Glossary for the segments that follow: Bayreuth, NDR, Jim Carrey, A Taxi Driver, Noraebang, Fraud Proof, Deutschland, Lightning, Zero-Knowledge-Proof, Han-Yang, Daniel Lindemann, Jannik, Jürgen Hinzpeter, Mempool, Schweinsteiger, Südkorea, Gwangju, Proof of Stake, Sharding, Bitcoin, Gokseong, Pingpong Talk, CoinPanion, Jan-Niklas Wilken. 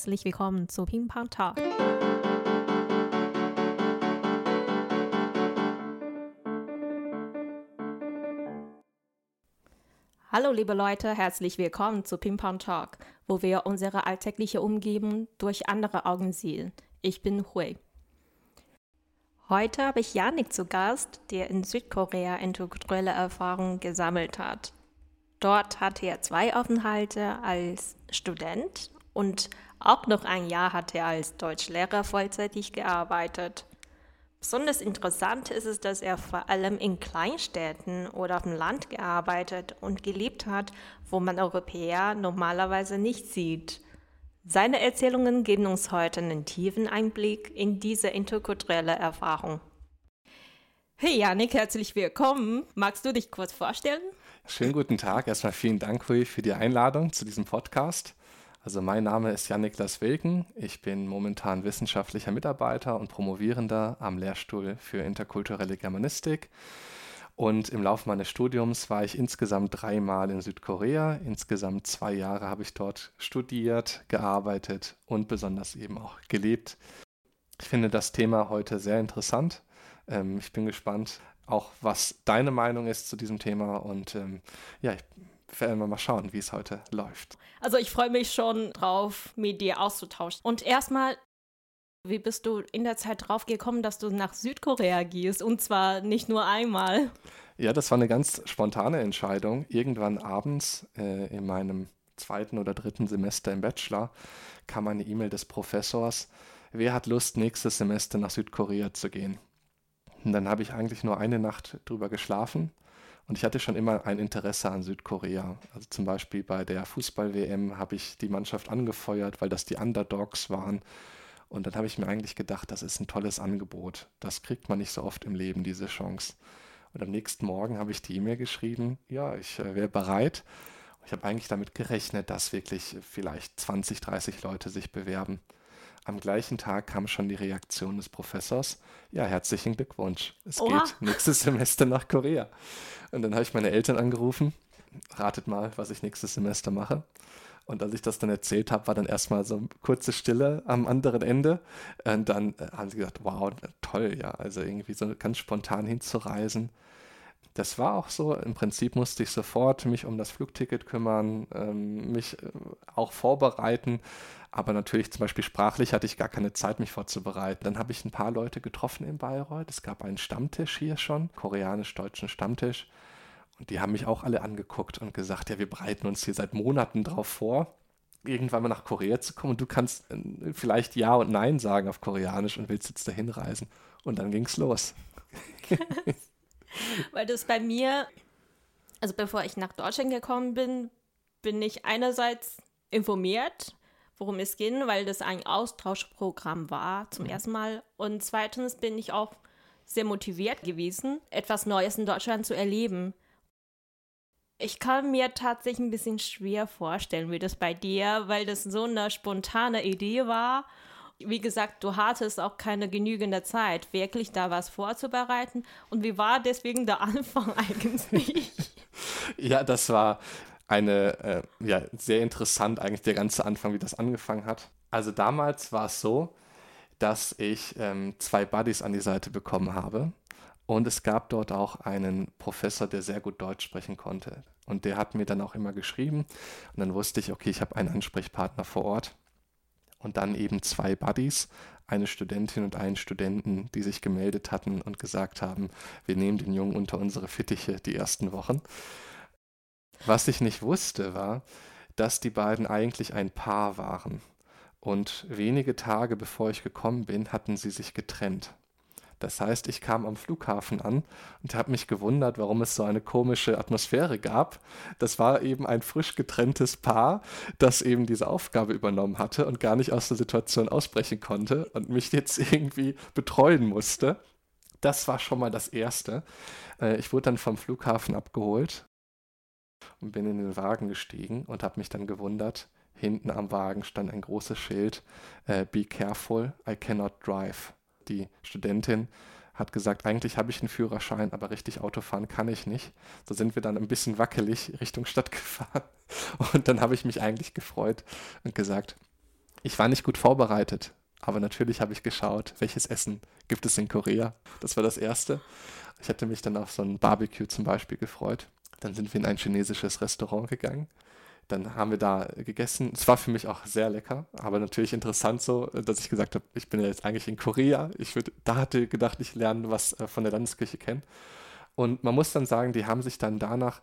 herzlich willkommen zu Pingpong Talk. Hallo liebe Leute, herzlich willkommen zu Pingpong Talk, wo wir unsere alltägliche Umgebung durch andere Augen sehen. Ich bin Hui. Heute habe ich Jannik zu Gast, der in Südkorea interkulturelle Erfahrungen gesammelt hat. Dort hatte er 2 Aufenthalte als Student und auch noch ein Jahr hat er als Deutschlehrer vollzeitig gearbeitet. Besonders interessant ist es, dass er vor allem in Kleinstädten oder auf dem Land gearbeitet und gelebt hat, wo man Europäer normalerweise nicht sieht. Seine Erzählungen geben uns heute einen tiefen Einblick in diese interkulturelle Erfahrung. Hey Jannik, herzlich willkommen. Magst du dich kurz vorstellen? Schönen guten Tag. Erstmal vielen Dank, Hui, für die Einladung zu diesem Podcast. Also mein Name ist Jan-Niklas Wilken. Ich bin momentan wissenschaftlicher Mitarbeiter und Promovierender am Lehrstuhl für interkulturelle Germanistik. Und im Laufe meines Studiums war ich insgesamt 3 Mal in Südkorea. Insgesamt 2 Jahre habe ich dort studiert, gearbeitet und besonders eben auch gelebt. Ich finde das Thema heute sehr interessant. Ich bin gespannt, auch was deine Meinung ist zu diesem Thema und ich werden wir mal schauen, wie es heute läuft. Also ich freue mich schon drauf, mit dir auszutauschen. Und erstmal, wie bist du in der Zeit drauf gekommen, dass du nach Südkorea gehst und zwar nicht nur einmal? Ja, das war eine ganz spontane Entscheidung. Irgendwann abends in meinem 2. oder 3. Semester im Bachelor kam eine E-Mail des Professors, wer hat Lust, nächstes Semester nach Südkorea zu gehen? Und dann habe ich eigentlich nur eine Nacht drüber geschlafen und ich hatte schon immer ein Interesse an Südkorea. Also zum Beispiel bei der Fußball-WM habe ich die Mannschaft angefeuert, weil das die Underdogs waren. Und dann habe ich mir eigentlich gedacht, das ist ein tolles Angebot. Das kriegt man nicht so oft im Leben, diese Chance. Und am nächsten Morgen habe ich die E-Mail geschrieben, ja, ich wäre bereit. Ich habe eigentlich damit gerechnet, dass wirklich vielleicht 20, 30 Leute sich bewerben. Am gleichen Tag kam schon die Reaktion des Professors, ja, herzlichen Glückwunsch, es geht nächstes Semester nach Korea. Und dann habe ich meine Eltern angerufen, ratet mal, was ich nächstes Semester mache. Und als ich das dann erzählt habe, war dann erstmal so eine kurze Stille am anderen Ende. Und dann haben sie gesagt, wow, toll, ja, also irgendwie so ganz spontan hinzureisen. Das war auch so, im Prinzip musste ich sofort mich um das Flugticket kümmern, mich auch vorbereiten, aber natürlich zum Beispiel sprachlich hatte ich gar keine Zeit, mich vorzubereiten. Dann habe ich ein paar Leute getroffen in Bayreuth, es gab einen Stammtisch hier schon, koreanisch-deutschen Stammtisch und die haben mich auch alle angeguckt und gesagt, ja, wir bereiten uns hier seit Monaten drauf vor, irgendwann mal nach Korea zu kommen und du kannst vielleicht Ja und Nein sagen auf Koreanisch und willst jetzt dahin reisen und dann ging's los. Weil das bei mir, also bevor ich nach Deutschland gekommen bin, bin ich einerseits informiert, worum es ging, weil das ein Austauschprogramm war zum ersten Mal. Und zweitens bin ich auch sehr motiviert gewesen, etwas Neues in Deutschland zu erleben. Ich kann mir tatsächlich ein bisschen schwer vorstellen, wie das bei dir, weil das so eine spontane Idee war. Wie gesagt, du hattest auch keine genügende Zeit, wirklich da was vorzubereiten. Und wie war deswegen der Anfang eigentlich? Ja, das war sehr interessant eigentlich der ganze Anfang, wie das angefangen hat. Also damals war es so, dass ich 2 Buddies an die Seite bekommen habe. Und es gab dort auch einen Professor, der sehr gut Deutsch sprechen konnte. Und der hat mir dann auch immer geschrieben. Und dann wusste ich, okay, ich habe einen Ansprechpartner vor Ort. Und dann eben 2 Buddies, eine Studentin und einen Studenten, die sich gemeldet hatten und gesagt haben, wir nehmen den Jungen unter unsere Fittiche die ersten Wochen. Was ich nicht wusste, war, dass die beiden eigentlich ein Paar waren. Und wenige Tage bevor ich gekommen bin, hatten sie sich getrennt. Das heißt, ich kam am Flughafen an und habe mich gewundert, warum es so eine komische Atmosphäre gab. Das war eben ein frisch getrenntes Paar, das eben diese Aufgabe übernommen hatte und gar nicht aus der Situation ausbrechen konnte und mich jetzt irgendwie betreuen musste. Das war schon mal das Erste. Ich wurde dann vom Flughafen abgeholt und bin in den Wagen gestiegen und habe mich dann gewundert, hinten am Wagen stand ein großes Schild, Be careful, I cannot drive. Die Studentin hat gesagt, eigentlich habe ich einen Führerschein, aber richtig Auto fahren kann ich nicht. So sind wir dann ein bisschen wackelig Richtung Stadt gefahren. Und dann habe ich mich eigentlich gefreut und gesagt, Ich war nicht gut vorbereitet, aber natürlich habe ich geschaut, welches Essen gibt es in Korea. Das war das Erste. Ich hatte mich dann auf so ein Barbecue zum Beispiel gefreut. Dann sind wir in ein chinesisches Restaurant gegangen. Dann haben wir da gegessen. Es war für mich auch sehr lecker, aber natürlich interessant so, dass ich gesagt habe, ich bin ja jetzt eigentlich in Korea. Da hatte gedacht, ich lerne was von der Landesküche kennen. Und man muss dann sagen, die haben sich dann danach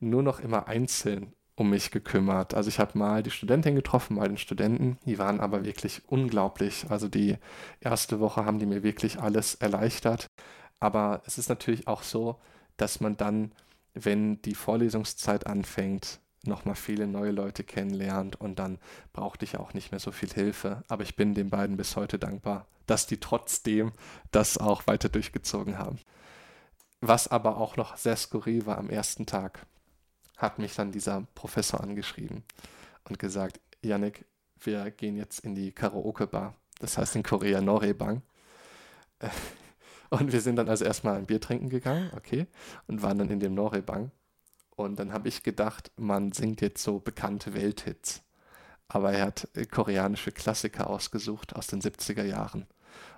nur noch immer einzeln um mich gekümmert. Also ich habe mal die Studentin getroffen, mal den Studenten. Die waren aber wirklich unglaublich. Also die erste Woche haben die mir wirklich alles erleichtert. Aber es ist natürlich auch so, dass man dann, wenn die Vorlesungszeit anfängt, nochmal viele neue Leute kennenlernt und dann brauchte ich auch nicht mehr so viel Hilfe. Aber ich bin den beiden bis heute dankbar, dass die trotzdem das auch weiter durchgezogen haben. Was aber auch noch sehr skurril war, am ersten Tag hat mich dann dieser Professor angeschrieben und gesagt, Jannik, wir gehen jetzt in die Karaoke-Bar, das heißt in Korea Noraebang. Und wir sind dann also erstmal ein Bier trinken gegangen, okay, und waren dann in dem Noraebang. Und dann habe ich gedacht, man singt jetzt so bekannte Welthits. Aber er hat koreanische Klassiker ausgesucht aus den 70er Jahren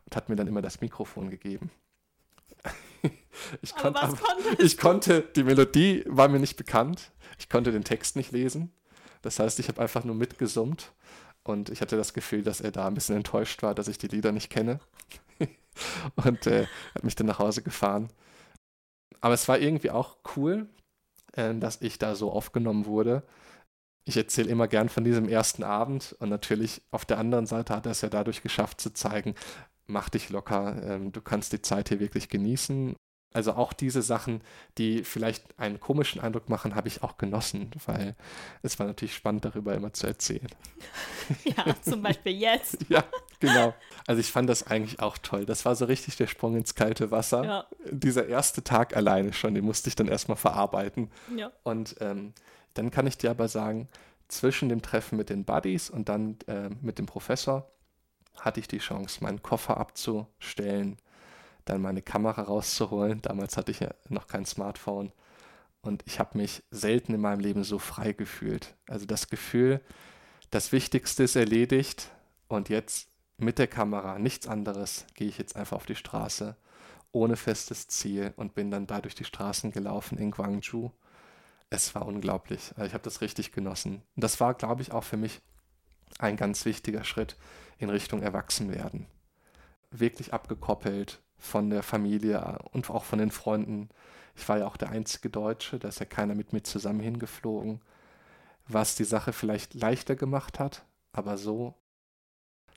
und hat mir dann immer das Mikrofon gegeben. Ich konnte die Melodie war mir nicht bekannt. Ich konnte den Text nicht lesen. Das heißt, ich habe einfach nur mitgesummt. Und ich hatte das Gefühl, dass er da ein bisschen enttäuscht war, dass ich die Lieder nicht kenne. Und hat mich dann nach Hause gefahren. Aber es war irgendwie auch cool, dass ich da so aufgenommen wurde. Ich erzähle immer gern von diesem ersten Abend und natürlich auf der anderen Seite hat er es ja dadurch geschafft zu zeigen, mach dich locker, du kannst die Zeit hier wirklich genießen. Also auch diese Sachen, die vielleicht einen komischen Eindruck machen, habe ich auch genossen, weil es war natürlich spannend, darüber immer zu erzählen. Ja, zum Beispiel jetzt. Ja, genau. Also ich fand das eigentlich auch toll. Das war so richtig der Sprung ins kalte Wasser. Ja. Dieser erste Tag alleine schon, den musste ich dann erstmal verarbeiten. Ja. Und dann kann ich dir aber sagen, zwischen dem Treffen mit den Buddies und dann mit dem Professor hatte ich die Chance, meinen Koffer abzustellen, dann meine Kamera rauszuholen. Damals hatte ich ja noch kein Smartphone und ich habe mich selten in meinem Leben so frei gefühlt. Also das Gefühl, das Wichtigste ist erledigt und jetzt mit der Kamera, nichts anderes, gehe ich jetzt einfach auf die Straße ohne festes Ziel und bin dann da durch die Straßen gelaufen in Gwangju. Es war unglaublich. Also ich habe das richtig genossen. Und das war, glaube ich, auch für mich ein ganz wichtiger Schritt in Richtung Erwachsenwerden. Wirklich abgekoppelt von der Familie und auch von den Freunden. Ich war ja auch der einzige Deutsche, da ist ja keiner mit mir zusammen hingeflogen, was die Sache vielleicht leichter gemacht hat, aber so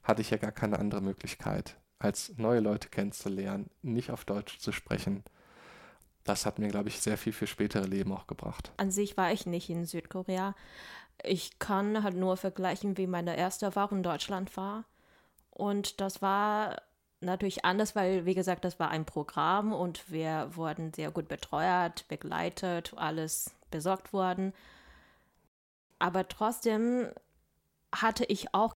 hatte ich ja gar keine andere Möglichkeit, als neue Leute kennenzulernen, nicht auf Deutsch zu sprechen. Das hat mir, glaube ich, sehr viel für spätere Leben auch gebracht. An sich war ich nicht in Südkorea. Ich kann halt nur vergleichen, wie meine erste Erfahrung in Deutschland war. Und das war natürlich anders, weil, wie gesagt, das war ein Programm und wir wurden sehr gut betreut, begleitet, alles besorgt worden. Aber trotzdem hatte ich auch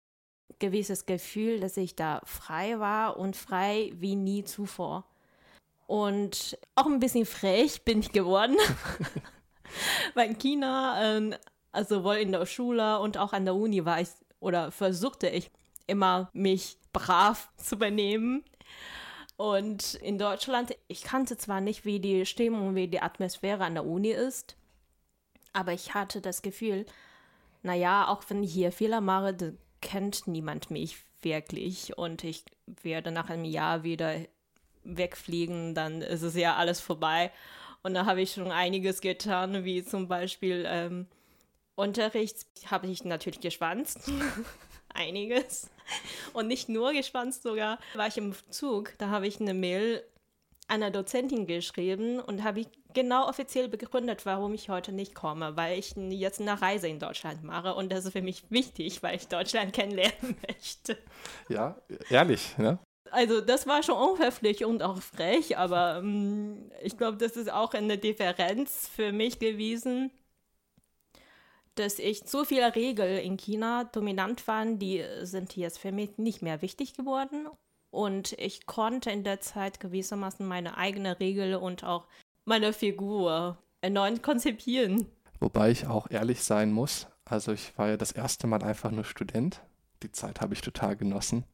ein gewisses Gefühl, dass ich da frei war und frei wie nie zuvor. Und auch ein bisschen frech bin ich geworden, weil in China, also sowohl in der Schule und auch an der Uni war ich oder versuchte ich immer, mich brav zu benehmen. Und in Deutschland, ich kannte zwar nicht, wie die Stimmung, wie die Atmosphäre an der Uni ist, aber ich hatte das Gefühl, naja, auch wenn ich hier Fehler mache, dann kennt niemand mich wirklich und ich werde nach einem Jahr wieder wegfliegen, dann ist es ja alles vorbei. Und da habe ich schon einiges getan, wie zum Beispiel Unterricht habe ich natürlich geschwanzt. Einiges. Und nicht nur geschwanzt sogar. War ich im Zug, da habe ich eine Mail einer Dozentin geschrieben und habe ich genau offiziell begründet, warum ich heute nicht komme, weil ich jetzt eine Reise in Deutschland mache und das ist für mich wichtig, weil ich Deutschland kennenlernen möchte. Ja, ehrlich, ne? Also das war schon unverpflichtend und auch frech, aber ich glaube, das ist auch eine Differenz für mich gewesen, dass ich so viele Regeln in China dominant waren, die sind jetzt für mich nicht mehr wichtig geworden. Und ich konnte in der Zeit gewissermaßen meine eigene Regel und auch meine Figur erneut konzipieren. Wobei ich auch ehrlich sein muss, also ich war ja das erste Mal einfach nur Student Die Zeit habe ich total genossen.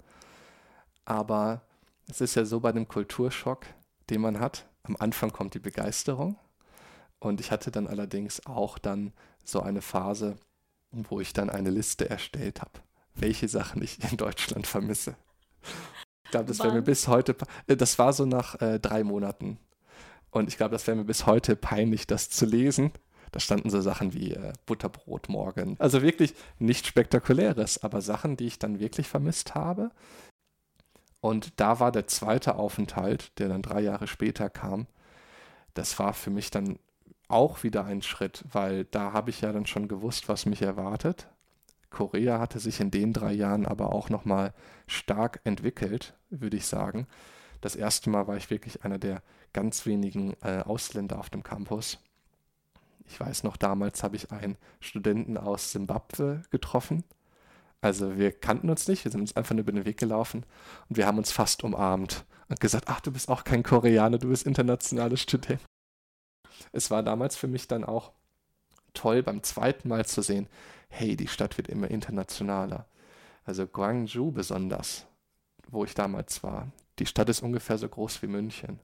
Aber es ist ja so bei dem Kulturschock, den man hat, am Anfang kommt die Begeisterung. Und ich hatte dann allerdings auch dann so eine Phase, wo ich dann eine Liste erstellt habe, welche Sachen ich in Deutschland vermisse. Ich glaube, das wäre mir bis heute, das war so nach 3 Monaten. Und ich glaube, das wäre mir bis heute peinlich, das zu lesen. Da standen so Sachen wie Butterbrot morgen. Also wirklich nichts Spektakuläres, aber Sachen, die ich dann wirklich vermisst habe. Und da war der zweite Aufenthalt, der dann 3 Jahre später kam. Das war für mich dann auch wieder ein Schritt, weil da habe ich ja dann schon gewusst, was mich erwartet. Korea hatte sich in den 3 Jahren aber auch nochmal stark entwickelt, würde ich sagen. Das erste Mal war ich wirklich einer der ganz wenigen Ausländer auf dem Campus. Ich weiß noch, damals habe ich einen Studenten aus Simbabwe getroffen. Also wir kannten uns nicht, wir sind uns einfach nur über den Weg gelaufen und wir haben uns fast umarmt und gesagt, ach, du bist auch kein Koreaner, du bist internationaler Student. Es war damals für mich dann auch toll, beim zweiten Mal zu sehen, hey, die Stadt wird immer internationaler. Also Gwangju besonders, wo ich damals war. Die Stadt ist ungefähr so groß wie München.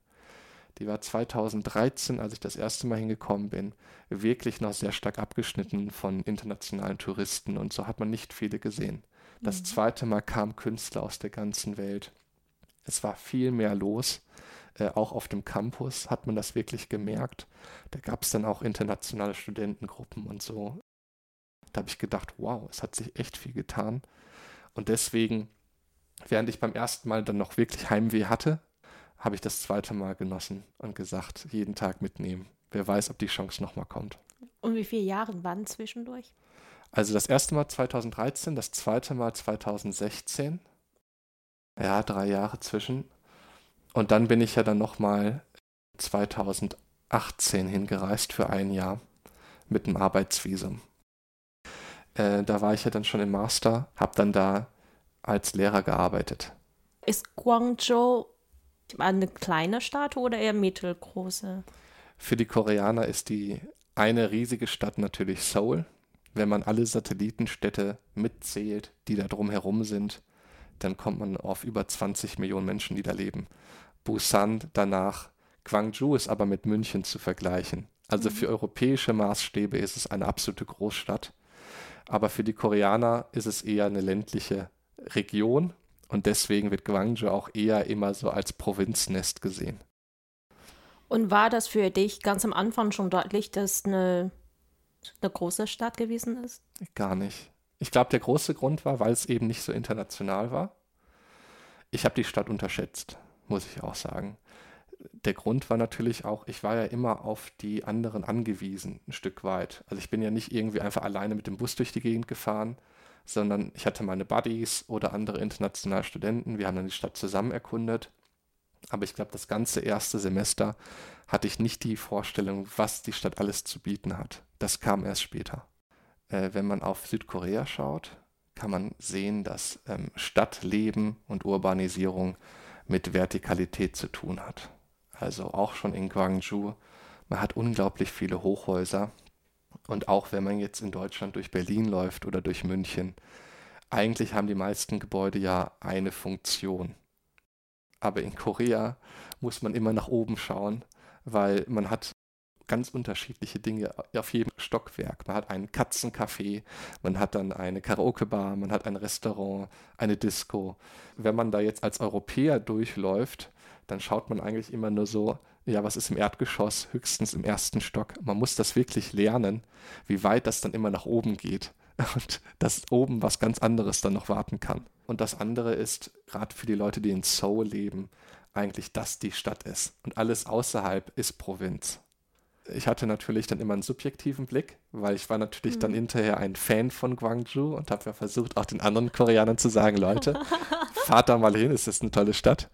Die war 2013, als ich das erste Mal hingekommen bin, wirklich noch sehr stark abgeschnitten von internationalen Touristen und so hat man nicht viele gesehen. Das zweite Mal kamen Künstler aus der ganzen Welt. Es war viel mehr los. Auch auf dem Campus hat man das wirklich gemerkt. Da gab es dann auch internationale Studentengruppen und so. Da habe ich gedacht, wow, es hat sich echt viel getan. Und deswegen, während ich beim ersten Mal dann noch wirklich Heimweh hatte, habe ich das zweite Mal genossen und gesagt, jeden Tag mitnehmen. Wer weiß, ob die Chance nochmal kommt. Und wie viele Jahre waren zwischendurch? Also das erste Mal 2013, das zweite Mal 2016. Ja, 3 Jahre zwischen. Und dann bin ich ja dann nochmal 2018 hingereist für ein Jahr mit einem Arbeitsvisum. Da war ich ja dann schon im Master, habe dann da als Lehrer gearbeitet. Ist Gwangju eine kleine Stadt oder eher mittelgroße? Für die Koreaner ist die eine riesige Stadt natürlich Seoul. Wenn man alle Satellitenstädte mitzählt, die da drumherum sind, dann kommt man auf über 20 Millionen Menschen, die da leben. Busan danach. Gwangju ist aber mit München zu vergleichen. Also für europäische Maßstäbe ist es eine absolute Großstadt. Aber für die Koreaner ist es eher eine ländliche Region. Und deswegen wird Gwangju auch eher immer so als Provinznest gesehen. Und war das für dich ganz am Anfang schon deutlich, dass eine große Stadt gewesen ist? Gar nicht. Ich glaube, der große Grund war, weil es eben nicht so international war. Ich habe die Stadt unterschätzt, muss ich auch sagen. Der Grund war natürlich auch, ich war ja immer auf die anderen angewiesen, ein Stück weit. Also ich bin ja nicht irgendwie einfach alleine mit dem Bus durch die Gegend gefahren, sondern ich hatte meine Buddies oder andere internationale Studenten. Wir haben dann die Stadt zusammen erkundet. Aber ich glaube, das ganze erste Semester hatte ich nicht die Vorstellung, was die Stadt alles zu bieten hat. Das kam erst später. Wenn man auf Südkorea schaut, kann man sehen, dass Stadtleben und Urbanisierung mit Vertikalität zu tun hat. Also auch schon in Gwangju, man hat unglaublich viele Hochhäuser. Und auch wenn man jetzt in Deutschland durch Berlin läuft oder durch München, eigentlich haben die meisten Gebäude ja eine Funktion. Aber in Korea muss man immer nach oben schauen, weil man hat ganz unterschiedliche Dinge auf jedem Stockwerk. Man hat einen Katzencafé, man hat dann eine Karaoke-Bar, man hat ein Restaurant, eine Disco. Wenn man da jetzt als Europäer durchläuft, dann schaut man eigentlich immer nur so, ja, was ist im Erdgeschoss, höchstens im ersten Stock. Man muss das wirklich lernen, wie weit das dann immer nach oben geht und dass oben was ganz anderes dann noch warten kann. Und das andere ist, gerade für die Leute, die in Seoul leben, eigentlich, dass die Stadt ist und alles außerhalb ist Provinz. Ich hatte natürlich dann immer einen subjektiven Blick, weil ich war natürlich dann hinterher ein Fan von Gwangju und habe ja versucht, auch den anderen Koreanern zu sagen, Leute, fahrt da mal hin, es ist eine tolle Stadt.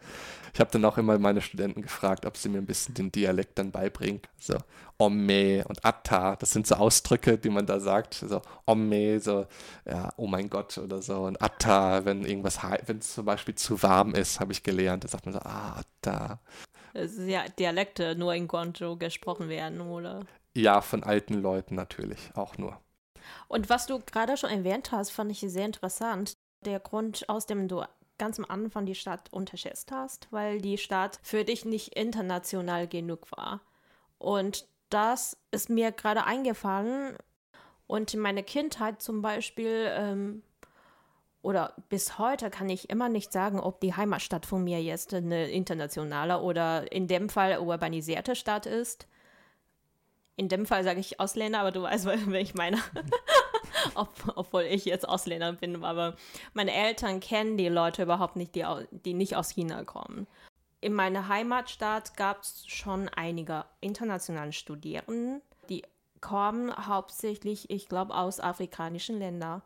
Ich habe dann auch immer meine Studenten gefragt, ob sie mir ein bisschen den Dialekt dann beibringen. So Omme und Atta, das sind so Ausdrücke, die man da sagt. So Omme, so ja, oh mein Gott oder so. Und Atta, wenn es zum Beispiel zu warm ist, habe ich gelernt. Da sagt man so, ah, Atta. Es sind ja Dialekte, nur in Gwangju gesprochen werden, oder? Ja, von alten Leuten natürlich, auch nur. Und was du gerade schon erwähnt hast, fand ich sehr interessant. der Grund, aus dem du ganz am Anfang die Stadt unterschätzt hast, weil die Stadt für dich nicht international genug war. Und das ist mir gerade eingefallen. Und in meiner Kindheit zum Beispiel, oder bis heute kann ich immer nicht sagen, ob die Heimatstadt von mir jetzt eine internationale oder in dem Fall urbanisierte Stadt ist. In dem Fall sage ich Ausländer, aber du weißt, was ich meine. Obwohl ich jetzt Ausländer bin, aber meine Eltern kennen die Leute überhaupt nicht, die nicht aus China kommen. In meiner Heimatstadt gab es schon einige internationale Studierende, die kommen hauptsächlich, ich glaube, aus afrikanischen Ländern.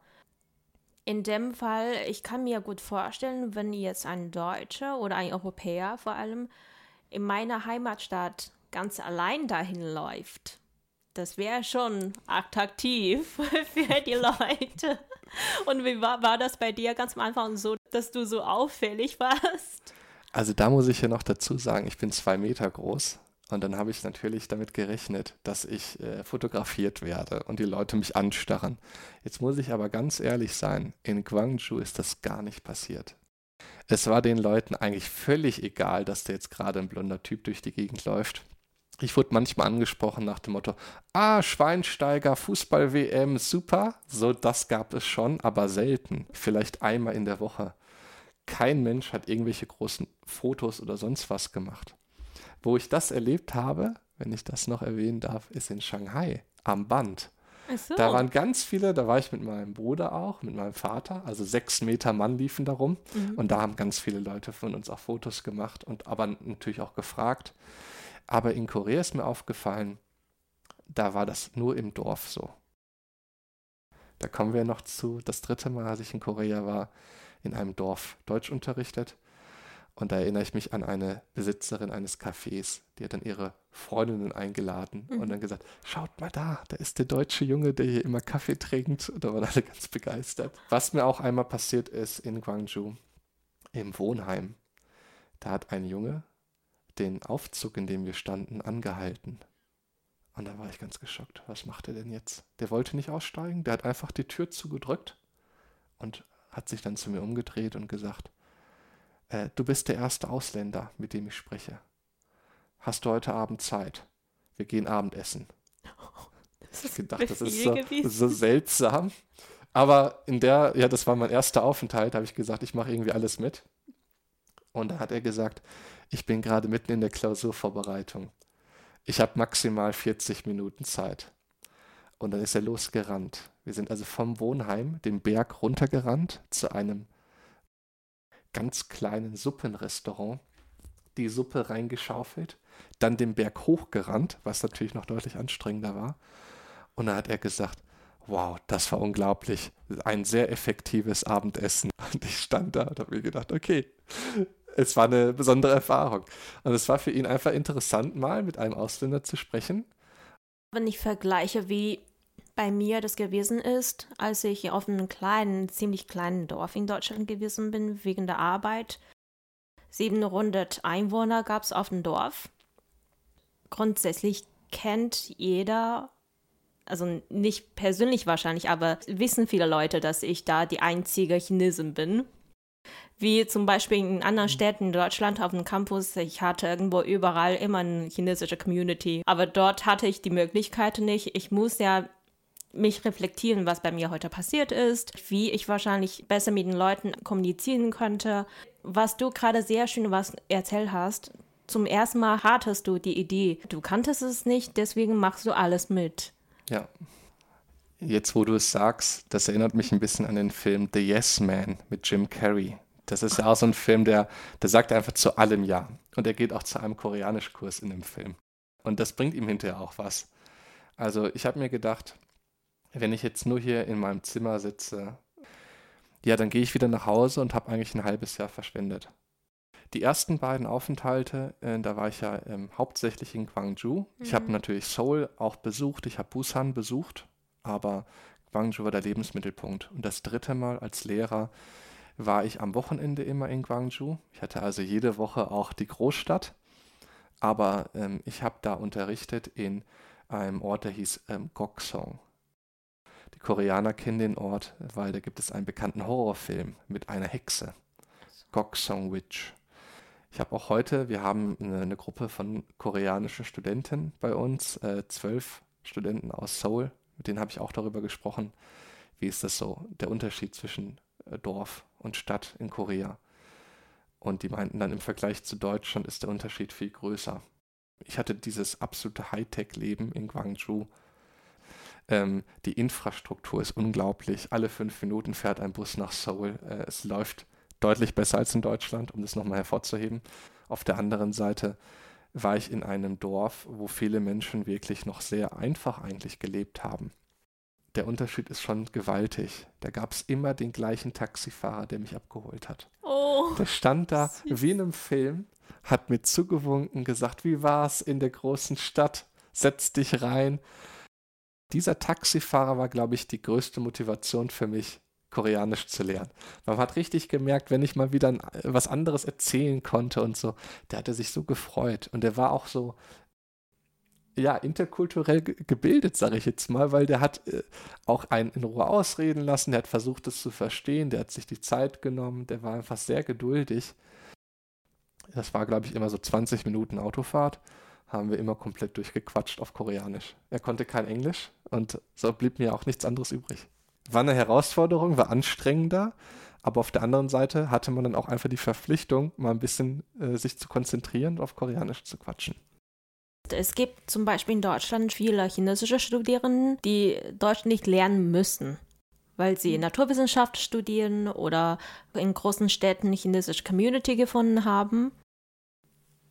In dem Fall, ich kann mir gut vorstellen, wenn jetzt ein Deutscher oder ein Europäer vor allem in meiner Heimatstadt ganz allein dahin läuft, das wäre schon attraktiv für die Leute. Und wie war das bei dir ganz am Anfang so, dass du so auffällig warst? Also da muss ich ja noch dazu sagen, ich bin 2 Meter groß und dann habe ich natürlich damit gerechnet, dass ich fotografiert werde und die Leute mich anstarren. Jetzt muss ich aber ganz ehrlich sein, in Gwangju ist das gar nicht passiert. Es war den Leuten eigentlich völlig egal, dass da jetzt gerade ein blonder Typ durch die Gegend läuft. Ich wurde manchmal angesprochen nach dem Motto, Schweinsteiger, Fußball-WM, super. So, das gab es schon, aber selten. Vielleicht einmal in der Woche. Kein Mensch hat irgendwelche großen Fotos oder sonst was gemacht. Wo ich das erlebt habe, wenn ich das noch erwähnen darf, ist in Shanghai am Band. Ach so. Da waren ganz viele, da war ich mit meinem Bruder auch, mit meinem Vater, also 6 Meter Mann liefen da rum. Mhm. Und da haben ganz viele Leute von uns auch Fotos gemacht und aber natürlich auch gefragt. Aber in Korea ist mir aufgefallen, da war das nur im Dorf so. Da kommen wir noch zu, das 3. Mal, als ich in Korea war, in einem Dorf Deutsch unterrichtet. Und da erinnere ich mich an eine Besitzerin eines Cafés, die hat dann ihre Freundinnen eingeladen und dann gesagt, schaut mal da ist der deutsche Junge, der hier immer Kaffee trinkt. Und da waren alle ganz begeistert. Was mir auch einmal passiert ist in Gwangju, im Wohnheim, da hat ein Junge den Aufzug, in dem wir standen, angehalten. Und da war ich ganz geschockt. Was macht er denn jetzt? Der wollte nicht aussteigen, der hat einfach die Tür zugedrückt und hat sich dann zu mir umgedreht und gesagt, du bist der erste Ausländer, mit dem ich spreche. Hast du heute Abend Zeit? Wir gehen Abendessen. Ich habe gedacht, das ist so seltsam. Aber das war mein erster Aufenthalt, habe ich gesagt, ich mache irgendwie alles mit. Und dann hat er gesagt, ich bin gerade mitten in der Klausurvorbereitung. Ich habe maximal 40 Minuten Zeit. Und dann ist er losgerannt. Wir sind also vom Wohnheim den Berg runtergerannt zu einem ganz kleinen Suppenrestaurant, die Suppe reingeschaufelt, dann den Berg hochgerannt, was natürlich noch deutlich anstrengender war. Und dann hat er gesagt, wow, das war unglaublich. Ein sehr effektives Abendessen. Und ich stand da und habe mir gedacht, okay, es war eine besondere Erfahrung. Und es war für ihn einfach interessant, mal mit einem Ausländer zu sprechen. Wenn ich vergleiche, wie bei mir das gewesen ist, als ich auf einem ziemlich kleinen Dorf in Deutschland gewesen bin, wegen der Arbeit. 700 Einwohner gab es auf dem Dorf. Grundsätzlich kennt jeder, also nicht persönlich wahrscheinlich, aber wissen viele Leute, dass ich da die einzige Chinesin bin. Wie zum Beispiel in anderen Städten in Deutschland auf dem Campus, ich hatte irgendwo überall immer eine chinesische Community. Aber dort hatte ich die Möglichkeit nicht. Ich muss ja mich reflektieren, was bei mir heute passiert ist, wie ich wahrscheinlich besser mit den Leuten kommunizieren könnte. Was du gerade sehr schön erzählt hast, zum ersten Mal hattest du die Idee, du kanntest es nicht, deswegen machst du alles mit. Ja. Jetzt, wo du es sagst, das erinnert mich ein bisschen an den Film The Yes Man mit Jim Carrey. Das ist ja auch so ein Film, der sagt einfach zu allem Ja. Und er geht auch zu einem Koreanischkurs in dem Film. Und das bringt ihm hinterher auch was. Also ich habe mir gedacht, wenn ich jetzt nur hier in meinem Zimmer sitze, ja, dann gehe ich wieder nach Hause und habe eigentlich ein halbes Jahr verschwendet. Die ersten beiden Aufenthalte, da war ich ja hauptsächlich in Gwangju. Mhm. Ich habe natürlich Seoul auch besucht, ich habe Busan besucht, aber Gwangju war der Lebensmittelpunkt. Und das 3. Mal als Lehrer war ich am Wochenende immer in Gwangju. Ich hatte also jede Woche auch die Großstadt, aber ich habe da unterrichtet in einem Ort, der hieß Gokseong. Die Koreaner kennen den Ort, weil da gibt es einen bekannten Horrorfilm mit einer Hexe. Gokseong Witch. Ich habe auch heute, wir haben eine Gruppe von koreanischen Studenten bei uns, 12 Studenten aus Seoul, mit denen habe ich auch darüber gesprochen, wie ist das so, der Unterschied zwischen Dorf und Stadt in Korea. Und die meinten dann, im Vergleich zu Deutschland ist der Unterschied viel größer. Ich hatte dieses absolute Hightech-Leben in Gwangju. Die Infrastruktur ist unglaublich. Alle 5 Minuten fährt ein Bus nach Seoul. Es läuft deutlich besser als in Deutschland, um das nochmal hervorzuheben. Auf der anderen Seite war ich in einem Dorf, wo viele Menschen wirklich noch sehr einfach eigentlich gelebt haben. Der Unterschied ist schon gewaltig. Da gab es immer den gleichen Taxifahrer, der mich abgeholt hat. Oh, der stand da wie in einem Film, hat mir zugewunken, gesagt, wie war's in der großen Stadt? Setz dich rein. Dieser Taxifahrer war, glaube ich, die größte Motivation für mich, Koreanisch zu lernen. Man hat richtig gemerkt, wenn ich mal wieder was anderes erzählen konnte und so, der hatte sich so gefreut. Und der war auch so, ja, interkulturell gebildet, sage ich jetzt mal, weil der hat auch einen in Ruhe ausreden lassen, der hat versucht, es zu verstehen, der hat sich die Zeit genommen, der war einfach sehr geduldig. Das war, glaube ich, immer so 20 Minuten Autofahrt, haben wir immer komplett durchgequatscht auf Koreanisch. Er konnte kein Englisch und so blieb mir auch nichts anderes übrig. War eine Herausforderung, war anstrengender, aber auf der anderen Seite hatte man dann auch einfach die Verpflichtung, mal ein bisschen sich zu konzentrieren und auf Koreanisch zu quatschen. Es gibt zum Beispiel in Deutschland viele chinesische Studierende, die Deutsch nicht lernen müssen, weil sie Naturwissenschaft studieren oder in großen Städten eine chinesische Community gefunden haben.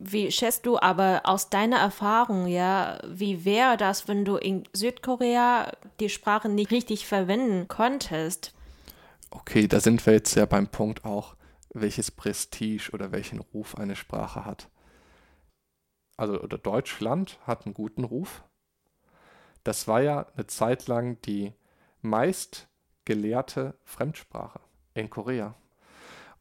Wie schätzt du aber aus deiner Erfahrung, ja, wie wäre das, wenn du in Südkorea die Sprache nicht richtig verwenden konntest? Okay, da sind wir jetzt ja beim Punkt auch, welches Prestige oder welchen Ruf eine Sprache hat. Also oder Deutschland hat einen guten Ruf. Das war ja eine Zeit lang die meistgelehrte Fremdsprache in Korea.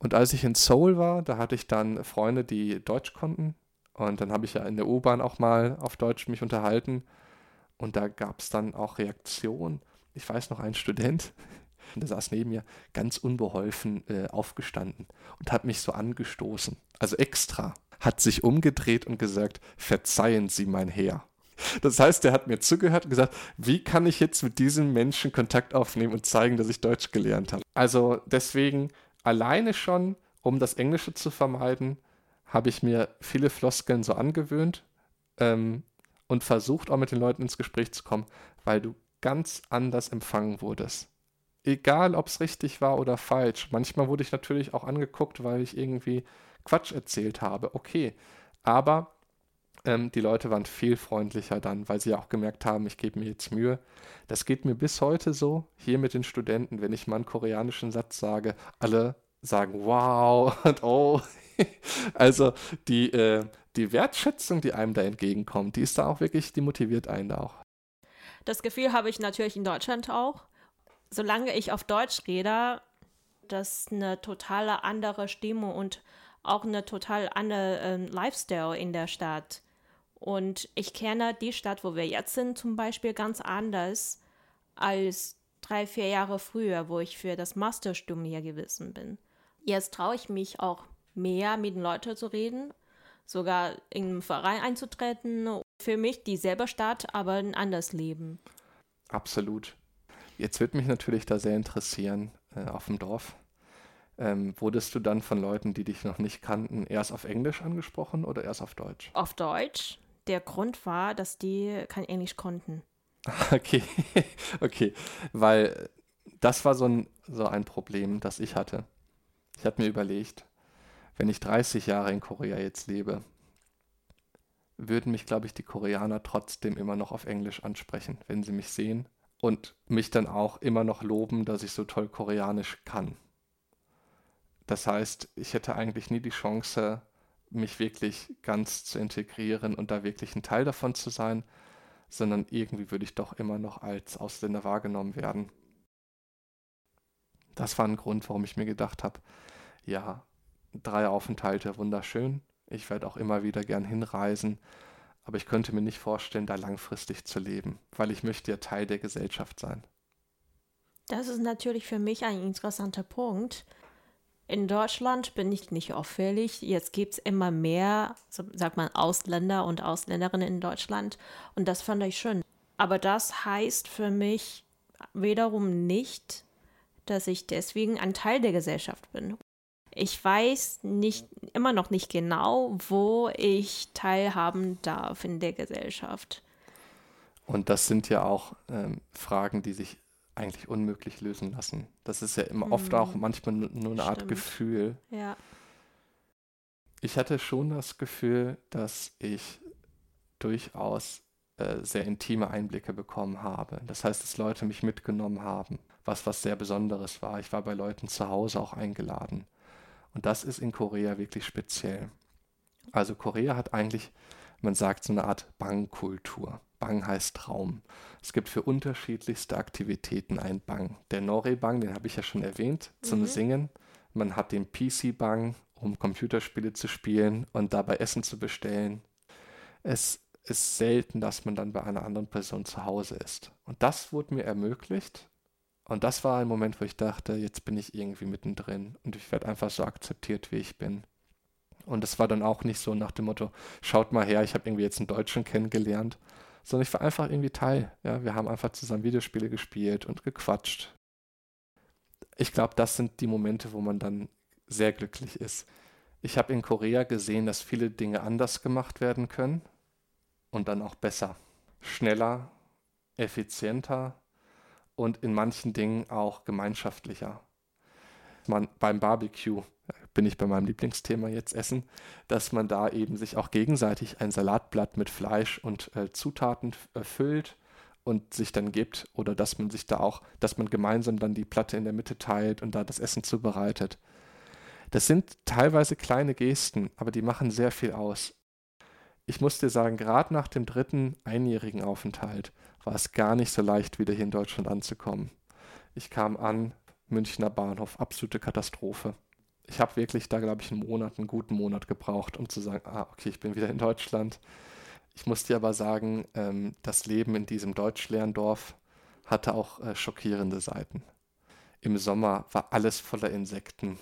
Und als ich in Seoul war, da hatte ich dann Freunde, die Deutsch konnten. Und dann habe ich ja in der U-Bahn auch mal auf Deutsch mich unterhalten. Und da gab es dann auch Reaktionen. Ich weiß noch, ein Student, der saß neben mir, ganz unbeholfen aufgestanden und hat mich so angestoßen. Also extra. Hat sich umgedreht und gesagt, verzeihen Sie, mein Herr. Das heißt, der hat mir zugehört und gesagt, wie kann ich jetzt mit diesem Menschen Kontakt aufnehmen und zeigen, dass ich Deutsch gelernt habe. Also deswegen, alleine schon, um das Englische zu vermeiden, habe ich mir viele Floskeln so angewöhnt und versucht auch mit den Leuten ins Gespräch zu kommen, weil du ganz anders empfangen wurdest. Egal, ob es richtig war oder falsch. Manchmal wurde ich natürlich auch angeguckt, weil ich irgendwie Quatsch erzählt habe. Okay, aber die Leute waren viel freundlicher dann, weil sie ja auch gemerkt haben, ich gebe mir jetzt Mühe. Das geht mir bis heute so, hier mit den Studenten, wenn ich mal einen koreanischen Satz sage, alle sagen wow und oh. Also die Wertschätzung, die einem da entgegenkommt, die ist da auch wirklich, die motiviert einen da auch. Das Gefühl habe ich natürlich in Deutschland auch. Solange ich auf Deutsch rede, das ist eine totale andere Stimmung und auch eine total andere Lifestyle in der Stadt. Und ich kenne die Stadt, wo wir jetzt sind, zum Beispiel ganz anders als 3-4 Jahre früher, wo ich für das Masterstudium hier gewesen bin. Jetzt traue ich mich auch mehr, mit den Leuten zu reden, sogar in einen Verein einzutreten. Für mich dieselbe Stadt, aber ein anderes Leben. Absolut. Jetzt würde mich natürlich da sehr interessieren, auf dem Dorf. Wurdest du dann von Leuten, die dich noch nicht kannten, erst auf Englisch angesprochen oder erst auf Deutsch? Auf Deutsch. Der Grund war, dass die kein Englisch konnten. Okay. Weil das war so ein Problem, das ich hatte. Ich habe mir überlegt, wenn ich 30 Jahre in Korea jetzt lebe, würden mich, glaube ich, die Koreaner trotzdem immer noch auf Englisch ansprechen, wenn sie mich sehen und mich dann auch immer noch loben, dass ich so toll Koreanisch kann. Das heißt, ich hätte eigentlich nie die Chance, mich wirklich ganz zu integrieren und da wirklich ein Teil davon zu sein, sondern irgendwie würde ich doch immer noch als Ausländer wahrgenommen werden. Das war ein Grund, warum ich mir gedacht habe, ja, 3 Aufenthalte, wunderschön. Ich werde auch immer wieder gern hinreisen, aber ich könnte mir nicht vorstellen, da langfristig zu leben, weil ich möchte ja Teil der Gesellschaft sein. Das ist natürlich für mich ein interessanter Punkt. In Deutschland bin ich nicht auffällig. Jetzt gibt es immer mehr, sagt man, Ausländer und Ausländerinnen in Deutschland. Und das fand ich schön. Aber das heißt für mich wiederum nicht, dass ich deswegen ein Teil der Gesellschaft bin. Ich weiß immer noch nicht genau, wo ich teilhaben darf in der Gesellschaft. Und das sind ja auch Fragen, die sich eigentlich unmöglich lösen lassen. Das ist ja immer oft auch manchmal nur eine Art Gefühl. Ja. Ich hatte schon das Gefühl, dass ich durchaus sehr intime Einblicke bekommen habe. Das heißt, dass Leute mich mitgenommen haben, was sehr Besonderes war. Ich war bei Leuten zu Hause auch eingeladen. Und das ist in Korea wirklich speziell. Also Korea hat eigentlich, man sagt, so eine Art Bang-Kultur. Bang heißt Raum. Es gibt für unterschiedlichste Aktivitäten einen Bang. Der Noraebang, den habe ich ja schon erwähnt, zum Singen. Man hat den PC-Bang, um Computerspiele zu spielen und dabei Essen zu bestellen. Es ist selten, dass man dann bei einer anderen Person zu Hause ist. Und das wurde mir ermöglicht. Und das war ein Moment, wo ich dachte, jetzt bin ich irgendwie mittendrin und ich werde einfach so akzeptiert, wie ich bin. Und es war dann auch nicht so nach dem Motto, schaut mal her, ich habe irgendwie jetzt einen Deutschen kennengelernt, sondern ich war einfach irgendwie Teil. Ja, wir haben einfach zusammen Videospiele gespielt und gequatscht. Ich glaube, das sind die Momente, wo man dann sehr glücklich ist. Ich habe in Korea gesehen, dass viele Dinge anders gemacht werden können und dann auch besser, schneller, effizienter und in manchen Dingen auch gemeinschaftlicher. Beim Barbecue bin ich bei meinem Lieblingsthema jetzt Essen, dass man da eben sich auch gegenseitig ein Salatblatt mit Fleisch und Zutaten füllt und sich dann gibt oder dass man sich da auch, dass man gemeinsam dann die Platte in der Mitte teilt und da das Essen zubereitet. Das sind teilweise kleine Gesten, aber die machen sehr viel aus. Ich muss dir sagen, gerade nach dem 3. einjährigen Aufenthalt war es gar nicht so leicht, wieder hier in Deutschland anzukommen. Ich kam an, Münchner Bahnhof, absolute Katastrophe. Ich habe wirklich da, glaube ich, einen guten Monat gebraucht, um zu sagen, okay, ich bin wieder in Deutschland. Ich muss dir aber sagen, das Leben in diesem deutschleeren Dorf hatte auch schockierende Seiten. Im Sommer war alles voller Insekten.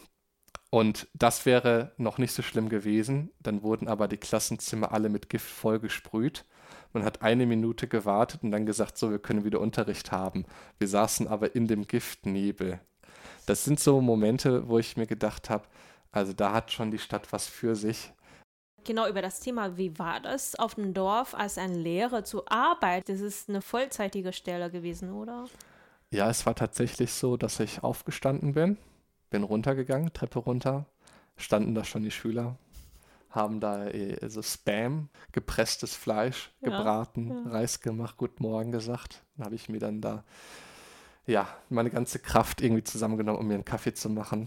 Und das wäre noch nicht so schlimm gewesen. Dann wurden aber die Klassenzimmer alle mit Gift vollgesprüht. Man hat eine Minute gewartet und dann gesagt, so, wir können wieder Unterricht haben. Wir saßen aber in dem Giftnebel. Das sind so Momente, wo ich mir gedacht habe, also da hat schon die Stadt was für sich. Genau über das Thema, wie war das auf dem Dorf als ein Lehrer zu arbeiten? Das ist eine vollzeitige Stelle gewesen, oder? Ja, es war tatsächlich so, dass ich aufgestanden bin runtergegangen, Treppe runter, standen da schon die Schüler, haben da so Spam, gepresstes Fleisch, gebraten, Reis gemacht, guten Morgen gesagt. Dann habe ich mir dann da meine ganze Kraft irgendwie zusammengenommen, um mir einen Kaffee zu machen.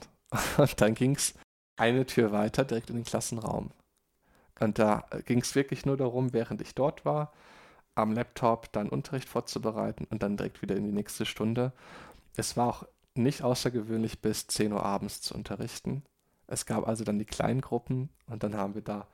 Und dann ging es eine Tür weiter, direkt in den Klassenraum. Und da ging es wirklich nur darum, während ich dort war, am Laptop dann Unterricht vorzubereiten und dann direkt wieder in die nächste Stunde. Es war auch nicht außergewöhnlich, bis 10 Uhr abends zu unterrichten. Es gab also dann die Kleingruppen und dann haben wir da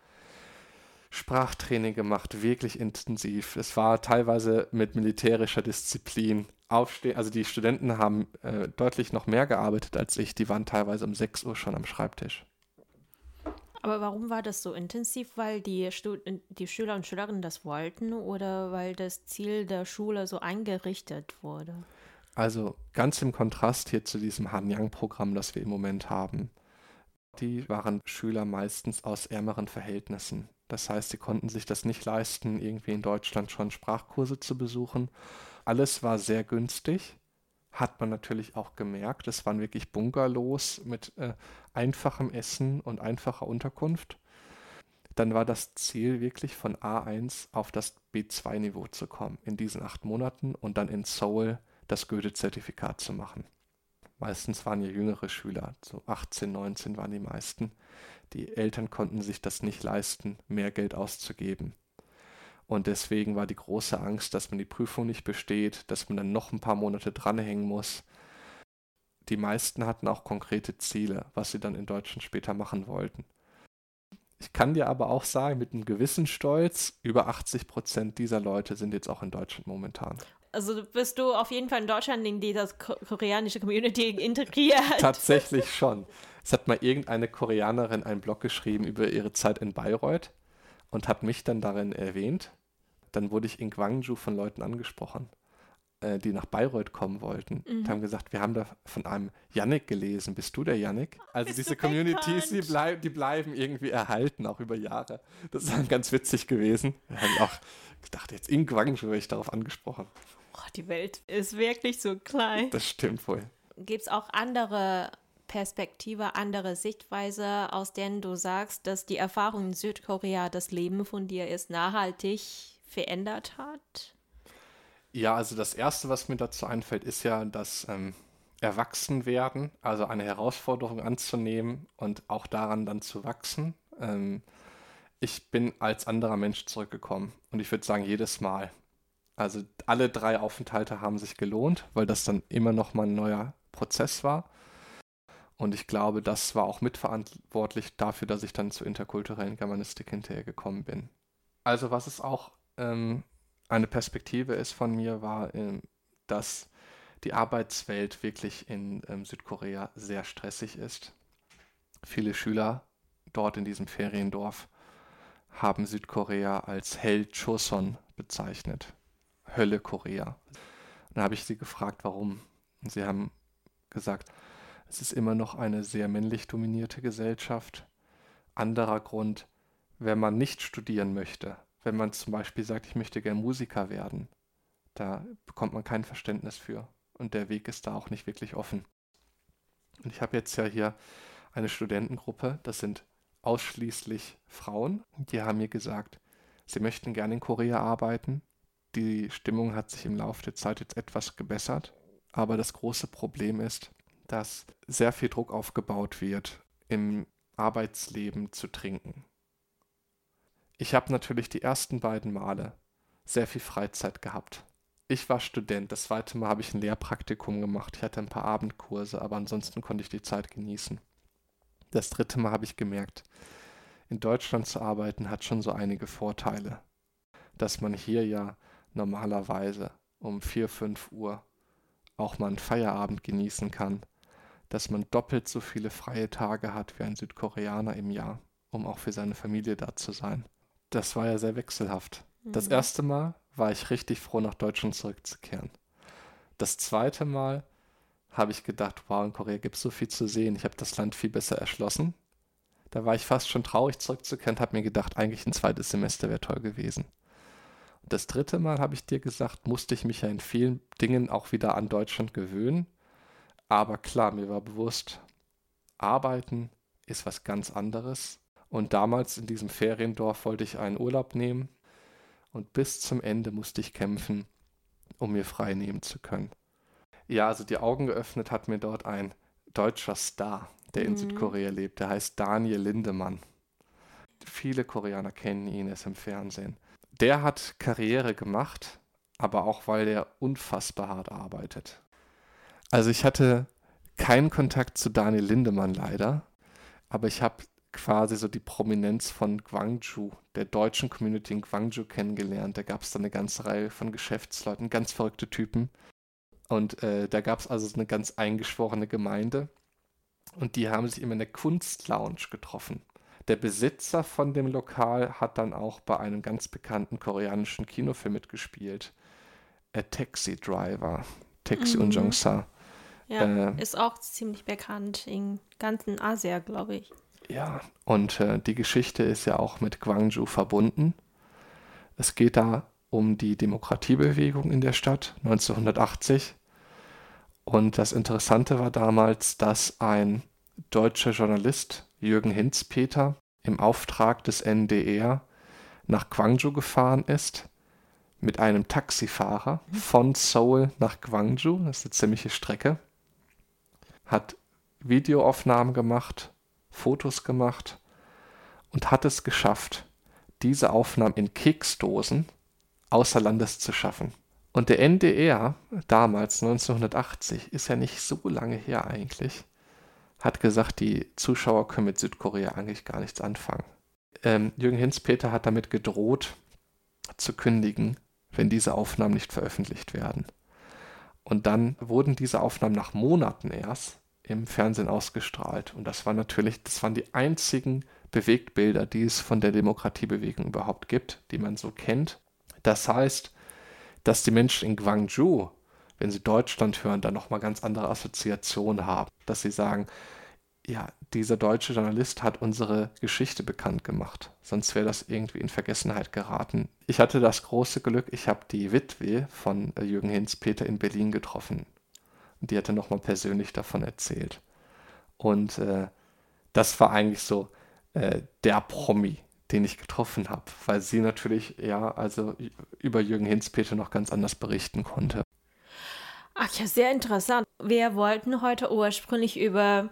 Sprachtraining gemacht, wirklich intensiv. Es war teilweise mit militärischer Disziplin. Also die Studenten haben deutlich noch mehr gearbeitet als ich. Die waren teilweise um 6 Uhr schon am Schreibtisch. Aber warum war das so intensiv? Weil die Schüler und Schülerinnen das wollten oder weil das Ziel der Schule so eingerichtet wurde? Also ganz im Kontrast hier zu diesem Han-Yang-Programm, das wir im Moment haben. Die waren Schüler meistens aus ärmeren Verhältnissen. Das heißt, sie konnten sich das nicht leisten, irgendwie in Deutschland schon Sprachkurse zu besuchen. Alles war sehr günstig, hat man natürlich auch gemerkt. Es waren wirklich Bungalows mit einfachem Essen und einfacher Unterkunft. Dann war das Ziel wirklich von A1 auf das B2-Niveau zu kommen in diesen 8 Monaten und dann in Seoul das Goethe-Zertifikat zu machen. Meistens waren ja jüngere Schüler, so 18, 19 waren die meisten. Die Eltern konnten sich das nicht leisten, mehr Geld auszugeben. Und deswegen war die große Angst, dass man die Prüfung nicht besteht, dass man dann noch ein paar Monate dranhängen muss. Die meisten hatten auch konkrete Ziele, was sie dann in Deutschland später machen wollten. Ich kann dir aber auch sagen, mit einem gewissen Stolz, über 80% dieser Leute sind jetzt auch in Deutschland momentan. Also bist du auf jeden Fall in Deutschland in die das koreanische Community integriert? Tatsächlich schon. Es hat mal irgendeine Koreanerin einen Blog geschrieben über ihre Zeit in Bayreuth und hat mich dann darin erwähnt. Dann wurde ich in Gwangju von Leuten angesprochen, die nach Bayreuth kommen wollten. Mhm. Die haben gesagt, wir haben da von einem Jannik gelesen. Bist du der Jannik? Also diese Communities, die bleiben irgendwie erhalten, auch über Jahre. Das ist dann ganz witzig gewesen. Da habe ich auch gedacht, jetzt in Gwangju werde ich darauf angesprochen. Oh, die Welt ist wirklich so klein. Das stimmt wohl. Gibt es auch andere Perspektive, andere Sichtweise, aus denen du sagst, dass die Erfahrung in Südkorea das Leben von dir ist nachhaltig verändert hat? Ja, also das Erste, was mir dazu einfällt, ist ja das Erwachsenwerden, also eine Herausforderung anzunehmen und auch daran dann zu wachsen. Ich bin als anderer Mensch zurückgekommen und ich würde sagen, jedes Mal. Also alle 3 Aufenthalte haben sich gelohnt, weil das dann immer noch mal ein neuer Prozess war. Und ich glaube, das war auch mitverantwortlich dafür, dass ich dann zur interkulturellen Germanistik hinterher gekommen bin. Also was es auch eine Perspektive ist von mir, war, dass die Arbeitswelt wirklich in Südkorea sehr stressig ist. Viele Schüler dort in diesem Feriendorf haben Südkorea als Hell Choson bezeichnet. Hölle Korea. Und da habe ich sie gefragt, warum. Und sie haben gesagt, es ist immer noch eine sehr männlich dominierte Gesellschaft. Anderer Grund, wenn man nicht studieren möchte, wenn man zum Beispiel sagt, ich möchte gerne Musiker werden, da bekommt man kein Verständnis für. Und der Weg ist da auch nicht wirklich offen. Und ich habe jetzt ja hier eine Studentengruppe, das sind ausschließlich Frauen. Die haben mir gesagt, sie möchten gerne in Korea arbeiten. Die Stimmung hat sich im Laufe der Zeit jetzt etwas gebessert. Aber das große Problem ist, dass sehr viel Druck aufgebaut wird, im Arbeitsleben zu trinken. Ich habe natürlich die ersten beiden Male sehr viel Freizeit gehabt. Ich war Student, das zweite Mal habe ich ein Lehrpraktikum gemacht. Ich hatte ein paar Abendkurse, aber ansonsten konnte ich die Zeit genießen. Das dritte Mal habe ich gemerkt, in Deutschland zu arbeiten hat schon so einige Vorteile. Dass man hier ja normalerweise um 4, 5 Uhr auch mal einen Feierabend genießen kann. Dass man doppelt so viele freie Tage hat wie ein Südkoreaner im Jahr, um auch für seine Familie da zu sein. Das war ja sehr wechselhaft. Mhm. Das erste Mal war ich richtig froh, nach Deutschland zurückzukehren. Das zweite Mal habe ich gedacht, wow, in Korea gibt es so viel zu sehen. Ich habe das Land viel besser erschlossen. Da war ich fast schon traurig, zurückzukehren, habe mir gedacht, eigentlich ein zweites Semester wäre toll gewesen. Und das dritte Mal, habe ich dir gesagt, musste ich mich ja in vielen Dingen auch wieder an Deutschland gewöhnen. Aber klar, mir war bewusst, arbeiten ist was ganz anderes. Und damals in diesem Feriendorf wollte ich einen Urlaub nehmen. Und bis zum Ende musste ich kämpfen, um mir frei nehmen zu können. Ja, also die Augen geöffnet hat mir dort ein deutscher Star, der in Südkorea lebt. Der heißt Daniel Lindemann. Viele Koreaner kennen ihn, er ist im Fernsehen. Der hat Karriere gemacht, aber auch, weil der unfassbar hart arbeitet. Also ich hatte keinen Kontakt zu Daniel Lindemann leider, aber ich habe quasi so die Prominenz von Gwangju, der deutschen Community in Gwangju kennengelernt. Da gab es dann eine ganze Reihe von Geschäftsleuten, ganz verrückte Typen. Und da gab es also eine ganz eingeschworene Gemeinde. Und die haben sich immer in der Kunstlounge getroffen. Der Besitzer von dem Lokal hat dann auch bei einem ganz bekannten koreanischen Kinofilm mitgespielt. A Taxi Driver. Taxi und Jongsa. Ja, ist auch ziemlich bekannt in ganzen Asien, glaube ich. Ja, und die Geschichte ist ja auch mit Gwangju verbunden. Es geht da um die Demokratiebewegung in der Stadt 1980. Und das Interessante war damals, dass ein deutscher Journalist, Jürgen Hinzpeter, im Auftrag des NDR nach Gwangju gefahren ist, mit einem Taxifahrer von Seoul nach Gwangju, das ist eine ziemliche Strecke, hat Videoaufnahmen gemacht, Fotos gemacht und hat es geschafft, diese Aufnahmen in Keksdosen außer Landes zu schaffen. Und der NDR, damals 1980, ist ja nicht so lange her eigentlich, hat gesagt, die Zuschauer können mit Südkorea eigentlich gar nichts anfangen. Jürgen Hinzpeter hat damit gedroht, zu kündigen, wenn diese Aufnahmen nicht veröffentlicht werden. Und dann wurden diese Aufnahmen nach Monaten erst im Fernsehen ausgestrahlt. Und das waren die einzigen Bewegtbilder, die es von der Demokratiebewegung überhaupt gibt, die man so kennt. Das heißt, dass die Menschen in Gwangju, wenn sie Deutschland hören, dann nochmal ganz andere Assoziationen haben. Dass sie sagen, ja, dieser deutsche Journalist hat unsere Geschichte bekannt gemacht. Sonst wäre das irgendwie in Vergessenheit geraten. Ich hatte das große Glück, ich habe die Witwe von Jürgen Hinzpeter in Berlin getroffen. Die hatte nochmal persönlich davon erzählt. Und das war eigentlich so der Promi, den ich getroffen habe, weil sie natürlich über Jürgen Hinzpeter noch ganz anders berichten konnte. Ach ja, sehr interessant. Wir wollten heute ursprünglich über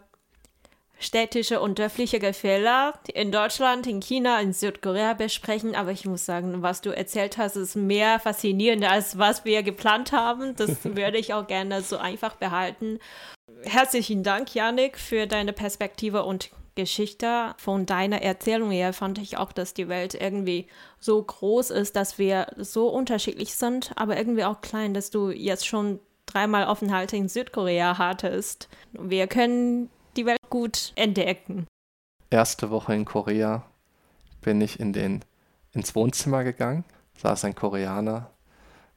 städtische und dörfliche Gefälle in Deutschland, in China, in Südkorea besprechen, aber ich muss sagen, was du erzählt hast, ist mehr faszinierend, als was wir geplant haben. Das würde ich auch gerne so einfach behalten. Herzlichen Dank, Jannik, für deine Perspektive und Geschichte. Von deiner Erzählung her fand ich auch, dass die Welt irgendwie so groß ist, dass wir so unterschiedlich sind, aber irgendwie auch klein, dass du jetzt schon 3-mal Aufenthalte in Südkorea hattest. Wir können die Welt gut entdecken. Erste Woche in Korea bin ich ins Wohnzimmer gegangen, saß ein Koreaner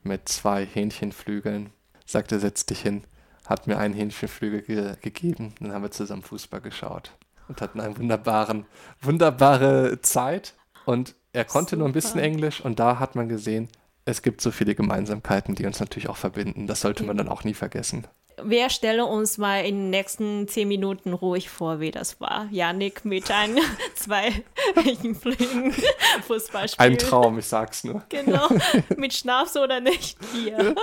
mit 2 Hähnchenflügeln, sagte, setz dich hin, hat mir einen Hähnchenflügel gegeben, dann haben wir zusammen Fußball geschaut und hatten eine wunderbare Zeit. Und er konnte nur ein bisschen Englisch und da hat man gesehen, es gibt so viele Gemeinsamkeiten, die uns natürlich auch verbinden. Das sollte man dann auch nie vergessen. Wir stellen uns mal in den nächsten 10 Minuten ruhig vor, wie das war. Jannik mit 2 Hähnchenflügeln Fußball spielen. Ein Traum, ich sag's nur. Genau, mit Schnaps oder nicht hier.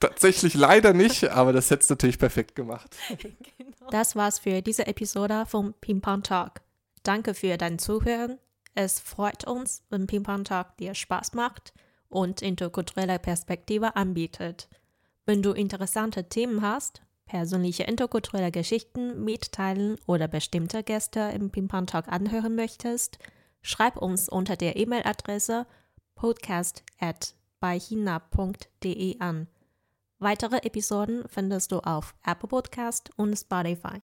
Tatsächlich leider nicht, aber das hätt's natürlich perfekt gemacht. Genau. Das war's für diese Episode vom Pingpong Talk. Danke für dein Zuhören. Es freut uns, wenn Pingpong Talk dir Spaß macht und interkulturelle Perspektive anbietet. Wenn du interessante Themen hast, persönliche interkulturelle Geschichten mitteilen oder bestimmte Gäste im Pingpong Talk anhören möchtest, schreib uns unter der E-Mail-Adresse podcast@beihina.de an. Weitere Episoden findest du auf Apple Podcast und Spotify.